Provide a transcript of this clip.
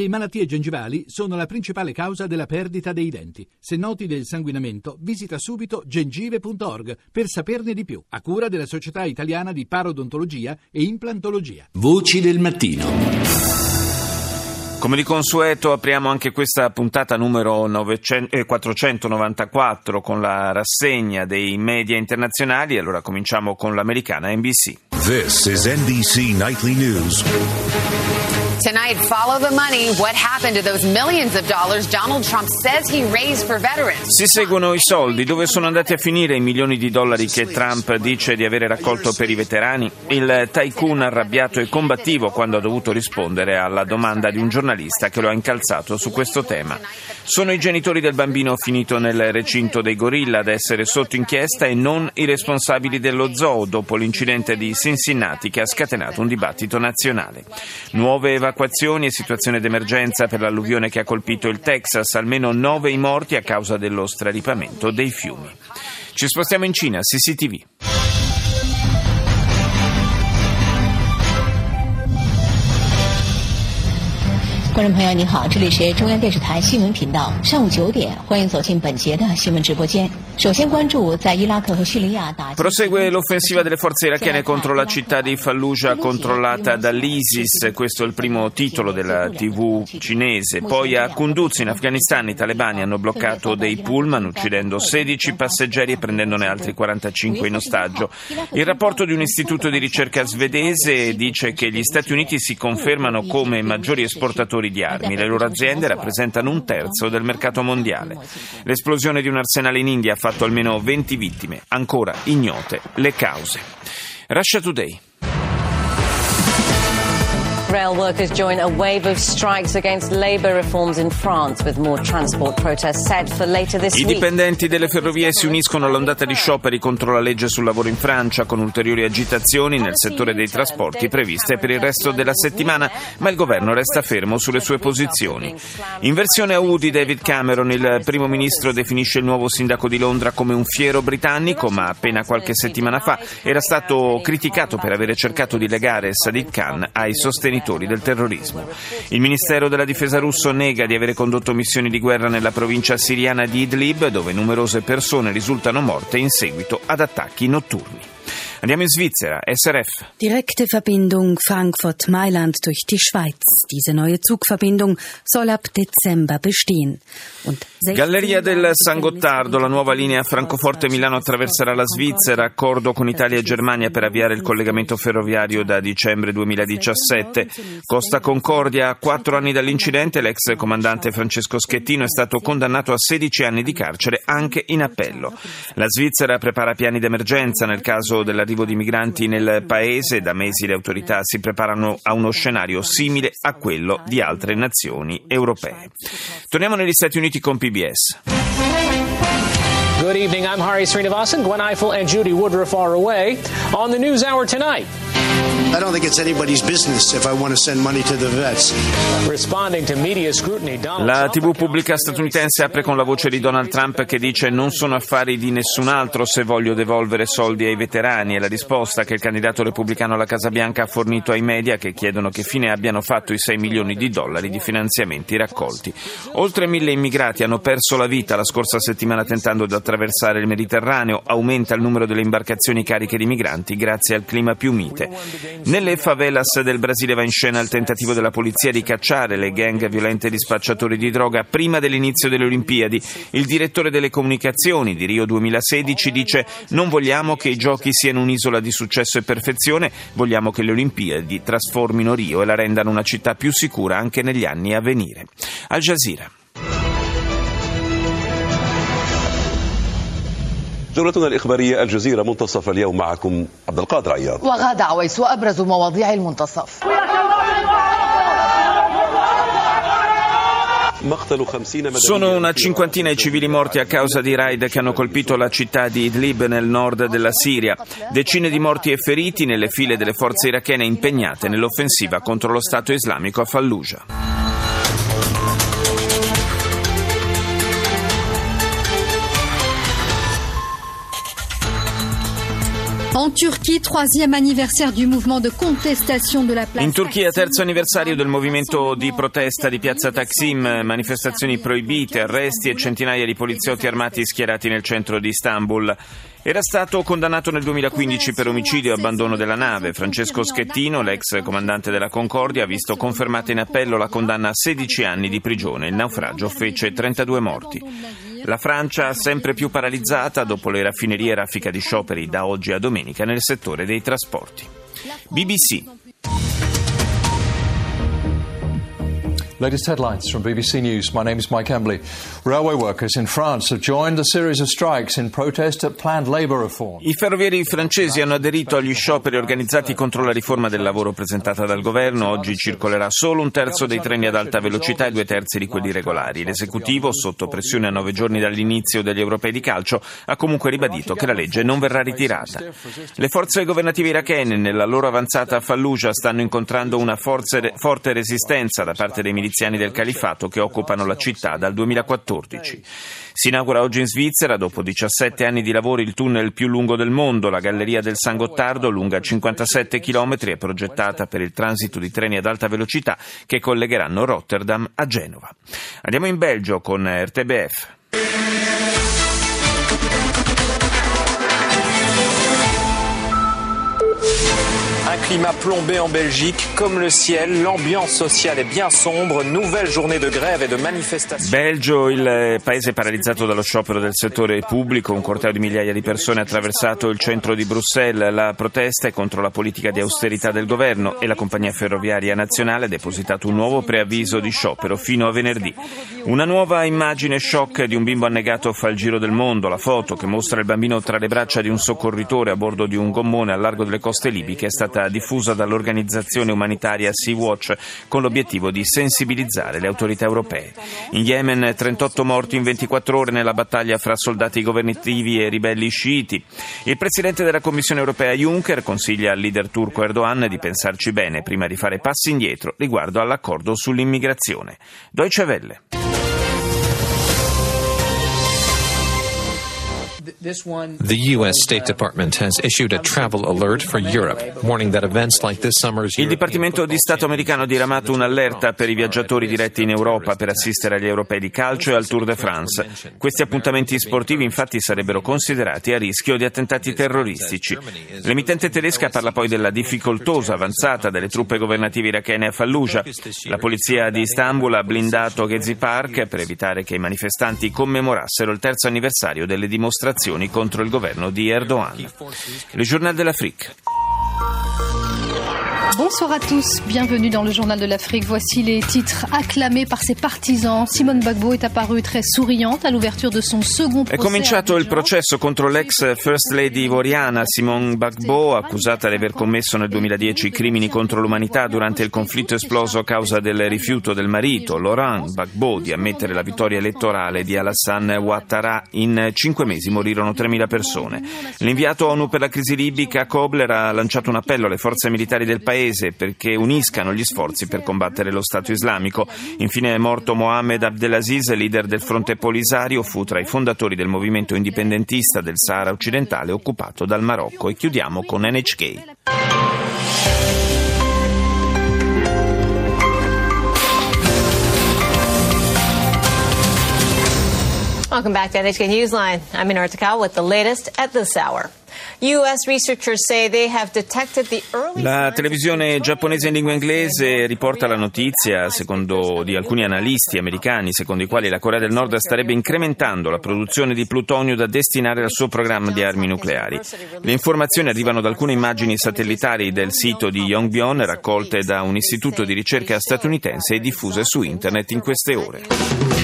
Le malattie gengivali sono la principale causa della perdita dei denti. Se noti del sanguinamento, visita subito gengive.org per saperne di più, a cura della Società Italiana di Parodontologia e Implantologia. Voci del mattino. Come di consueto apriamo anche questa puntata numero 494 con la rassegna dei media internazionali. Allora cominciamo con l'americana NBC. This is NBC Nightly News. Tonight, follow the money. What happened to those millions of dollars Donald Trump says he raised for veterans? Si seguono i soldi. Dove sono andati a finire i milioni di dollari che Trump dice di avere raccolto per i veterani? Il tycoon arrabbiato e combattivo quando ha dovuto rispondere alla domanda di un giornalista che lo ha incalzato su questo tema. Sono i genitori del bambino finito nel recinto dei gorilla ad essere sotto inchiesta e non i responsabili dello zoo dopo l'incidente di Cincinnati che ha scatenato un dibattito nazionale. Nuove evacuazioni e situazione d'emergenza per l'alluvione che ha colpito il Texas, almeno 9 i morti a causa dello straripamento dei fiumi. Ci spostiamo in Cina, CCTV. Prosegue l'offensiva delle forze irachene contro la città di Fallujah controllata dall'ISIS, questo è il primo titolo della TV cinese. Poi a Kunduz in Afghanistan i talebani hanno bloccato dei pullman uccidendo 16 passeggeri e prendendone altri 45 in ostaggio. Il rapporto di un istituto di ricerca svedese dice che gli Stati Uniti si confermano come maggiori esportatori di armi. Le loro aziende rappresentano 1/3 del mercato mondiale. L'esplosione di un arsenale in India ha fatto almeno 20 vittime, ancora ignote le cause. Russia Today. Rail workers join a wave of strikes against labor reforms in France, with more transport protests set for later this week. I dipendenti delle ferrovie si uniscono all'ondata di scioperi contro la legge sul lavoro in Francia, con ulteriori agitazioni nel settore dei trasporti previste per il resto della settimana, ma il governo resta fermo sulle sue posizioni. In versione AU di David Cameron, il primo ministro definisce il nuovo sindaco di Londra come un fiero britannico, ma appena qualche settimana fa era stato criticato per avere cercato di legare Sadiq Khan ai sostenitori del terrorismo. Il Ministero della Difesa russo nega di avere condotto missioni di guerra nella provincia siriana di Idlib, dove numerose persone risultano morte in seguito ad attacchi notturni. Andiamo in Svizzera, SRF. Direkte Verbindung Frankfurt-Mailand durch die Schweiz. Diese neue Zugverbindung soll ab Dezember bestehen. Galleria del San Gottardo, la nuova linea Francoforte-Milano attraverserà la Svizzera, accordo con Italia e Germania per avviare il collegamento ferroviario da dicembre 2017. Costa Concordia, a 4 anni dall'incidente, l'ex comandante Francesco Schettino è stato condannato a 16 anni di carcere anche in appello. La Svizzera prepara piani d'emergenza nel caso dell'arrivo di migranti nel paese. Da mesi le autorità si preparano a uno scenario simile a quello di altre nazioni europee. Torniamo negli Stati Uniti con PBS. Good evening, I'm Hari Sreenivasan. Gwen Ifill and Judy Woodruff are away on the news hour tonight. I don't think it's anybody's business if I want to send money to the vets. Responding to media scrutiny, la TV pubblica statunitense apre con la voce di Donald Trump che dice non sono affari di nessun altro se voglio devolvere soldi ai veterani. È la risposta che il candidato repubblicano alla Casa Bianca ha fornito ai media che chiedono che fine abbiano fatto i 6 milioni di dollari di finanziamenti raccolti. Oltre 1.000 immigrati hanno perso la vita la scorsa settimana tentando di attraversare il Mediterraneo. Aumenta il numero delle imbarcazioni cariche di migranti grazie al clima più mite. Nelle favelas del Brasile va in scena il tentativo della polizia di cacciare le gang violente di spacciatori di droga prima dell'inizio delle Olimpiadi. Il direttore delle comunicazioni di Rio 2016 dice: non vogliamo che i giochi siano un'isola di successo e perfezione, vogliamo che le Olimpiadi trasformino Rio e la rendano una città più sicura anche negli anni a venire. Al Jazeera. جولتنا الإخبارية الجزيرة منتصف اليوم معكم عبد القادر عياض وغادة عويس وأبرز مواضيع المنتصف. Sono una cinquantina i civili morti a causa di raid che hanno colpito la città di Idlib nel nord della Siria. Decine di morti e feriti nelle file delle forze irachene impegnate nell'offensiva contro lo Stato islamico a Fallujah. En Turchia, troisième anniversaire du mouvement de contestation de la place. In Turchia, terzo anniversario del movimento di protesta di piazza Taksim, manifestazioni proibite, arresti e centinaia di poliziotti armati schierati nel centro di Istanbul. Era stato condannato nel 2015 per omicidio e abbandono della nave. Francesco Schettino, l'ex comandante della Concordia, ha visto confermata in appello la condanna a 16 anni di prigione. Il naufragio fece 32 morti. La Francia, sempre più paralizzata dopo le raffinerie raffica di scioperi da oggi a domenica nel settore dei trasporti. BBC. Latest headlines from BBC News. My name is Mike Embley. Railway workers in France have joined a series of strikes in protest at planned labor reform. I ferrovieri francesi hanno aderito agli scioperi organizzati contro la riforma del lavoro presentata dal governo. Oggi circolerà solo un terzo dei treni ad alta velocità e due terzi di quelli regolari. L'esecutivo, sotto pressione a 9 giorni dall'inizio degli europei di calcio, ha comunque ribadito che la legge non verrà ritirata. Le forze governative irachene, nella loro avanzata a Fallujah, stanno incontrando una forte resistenza da parte dei militari del califfato che occupano la città dal 2014. Si inaugura oggi in Svizzera, dopo 17 anni di lavori, il tunnel più lungo del mondo. La galleria del San Gottardo, lunga 57 chilometri, è progettata per il transito di treni ad alta velocità che collegheranno Rotterdam a Genova. Andiamo in Belgio con RTBF. Climat plombé en Belgique, comme le ciel, l'ambiance sociale è bien sombre, nouvelle journée de grève et de manifestazioni. Belgio, il paese paralizzato dallo sciopero del settore pubblico, un corteo di migliaia di persone ha attraversato il centro di Bruxelles. La protesta è contro la politica di austerità del governo e la compagnia ferroviaria nazionale ha depositato un nuovo preavviso di sciopero fino a venerdì. Una nuova immagine shock di un bimbo annegato fa il giro del mondo. La foto che mostra il bambino tra le braccia di un soccorritore a bordo di un gommone al largo delle coste libiche è stata diffusa dall'organizzazione umanitaria Sea-Watch con l'obiettivo di sensibilizzare le autorità europee. In Yemen 38 morti in 24 ore nella battaglia fra soldati governativi e ribelli sciiti. Il presidente della Commissione europea Juncker consiglia al leader turco Erdogan di pensarci bene prima di fare passi indietro riguardo all'accordo sull'immigrazione. Deutsche Welle. The U.S. State Department has issued a travel alert for Europe, warning that events like this summer's. Il Dipartimento di Stato americano ha diramato un'allerta per i viaggiatori diretti in Europa per assistere agli europei di calcio e al Tour de France. Questi appuntamenti sportivi, infatti, sarebbero considerati a rischio di attentati terroristici. L'emittente tedesca parla poi della difficoltosa avanzata delle truppe governative irachene a Fallujah. La polizia di Istanbul ha blindato Gezi Park per evitare che i manifestanti commemorassero il terzo anniversario delle dimostrazioni contro il governo di Erdogan. Le Journal de l'Afrique. Bonsoir à tous, bienvenue dans le Journal de l'Afrique. Voici les titres acclamés par ses partisans. Simone Gbagbo est apparue très souriante à l'ouverture de son second procès. È cominciato il processo contro l'ex First Lady ivoriana Simone Gbagbo, accusata di aver commesso nel 2010 crimini contro l'umanità durante il conflitto esploso a causa del rifiuto del marito Laurent Gbagbo di ammettere la vittoria elettorale di Alassane Ouattara. In 5 mesi morirono 3.000 persone. L'inviato ONU per la crisi libica Kobler ha lanciato un appello alle forze militari del paese perché uniscano gli sforzi per combattere lo Stato islamico. Infine è morto Mohamed Abdelaziz, leader del fronte polisario, fu tra i fondatori del movimento indipendentista del Sahara occidentale occupato dal Marocco. E chiudiamo con NHK. Welcome back to NHK Newsline. I'm in Artikal with the latest at this hour. US researchers say they have detected the early. La televisione giapponese in lingua inglese riporta la notizia di alcuni analisti americani secondo i quali la Corea del Nord starebbe incrementando la produzione di plutonio da destinare al suo programma di armi nucleari. Le informazioni arrivano da alcune immagini satellitari del sito di Yongbyon raccolte da un istituto di ricerca statunitense e diffuse su internet in queste ore.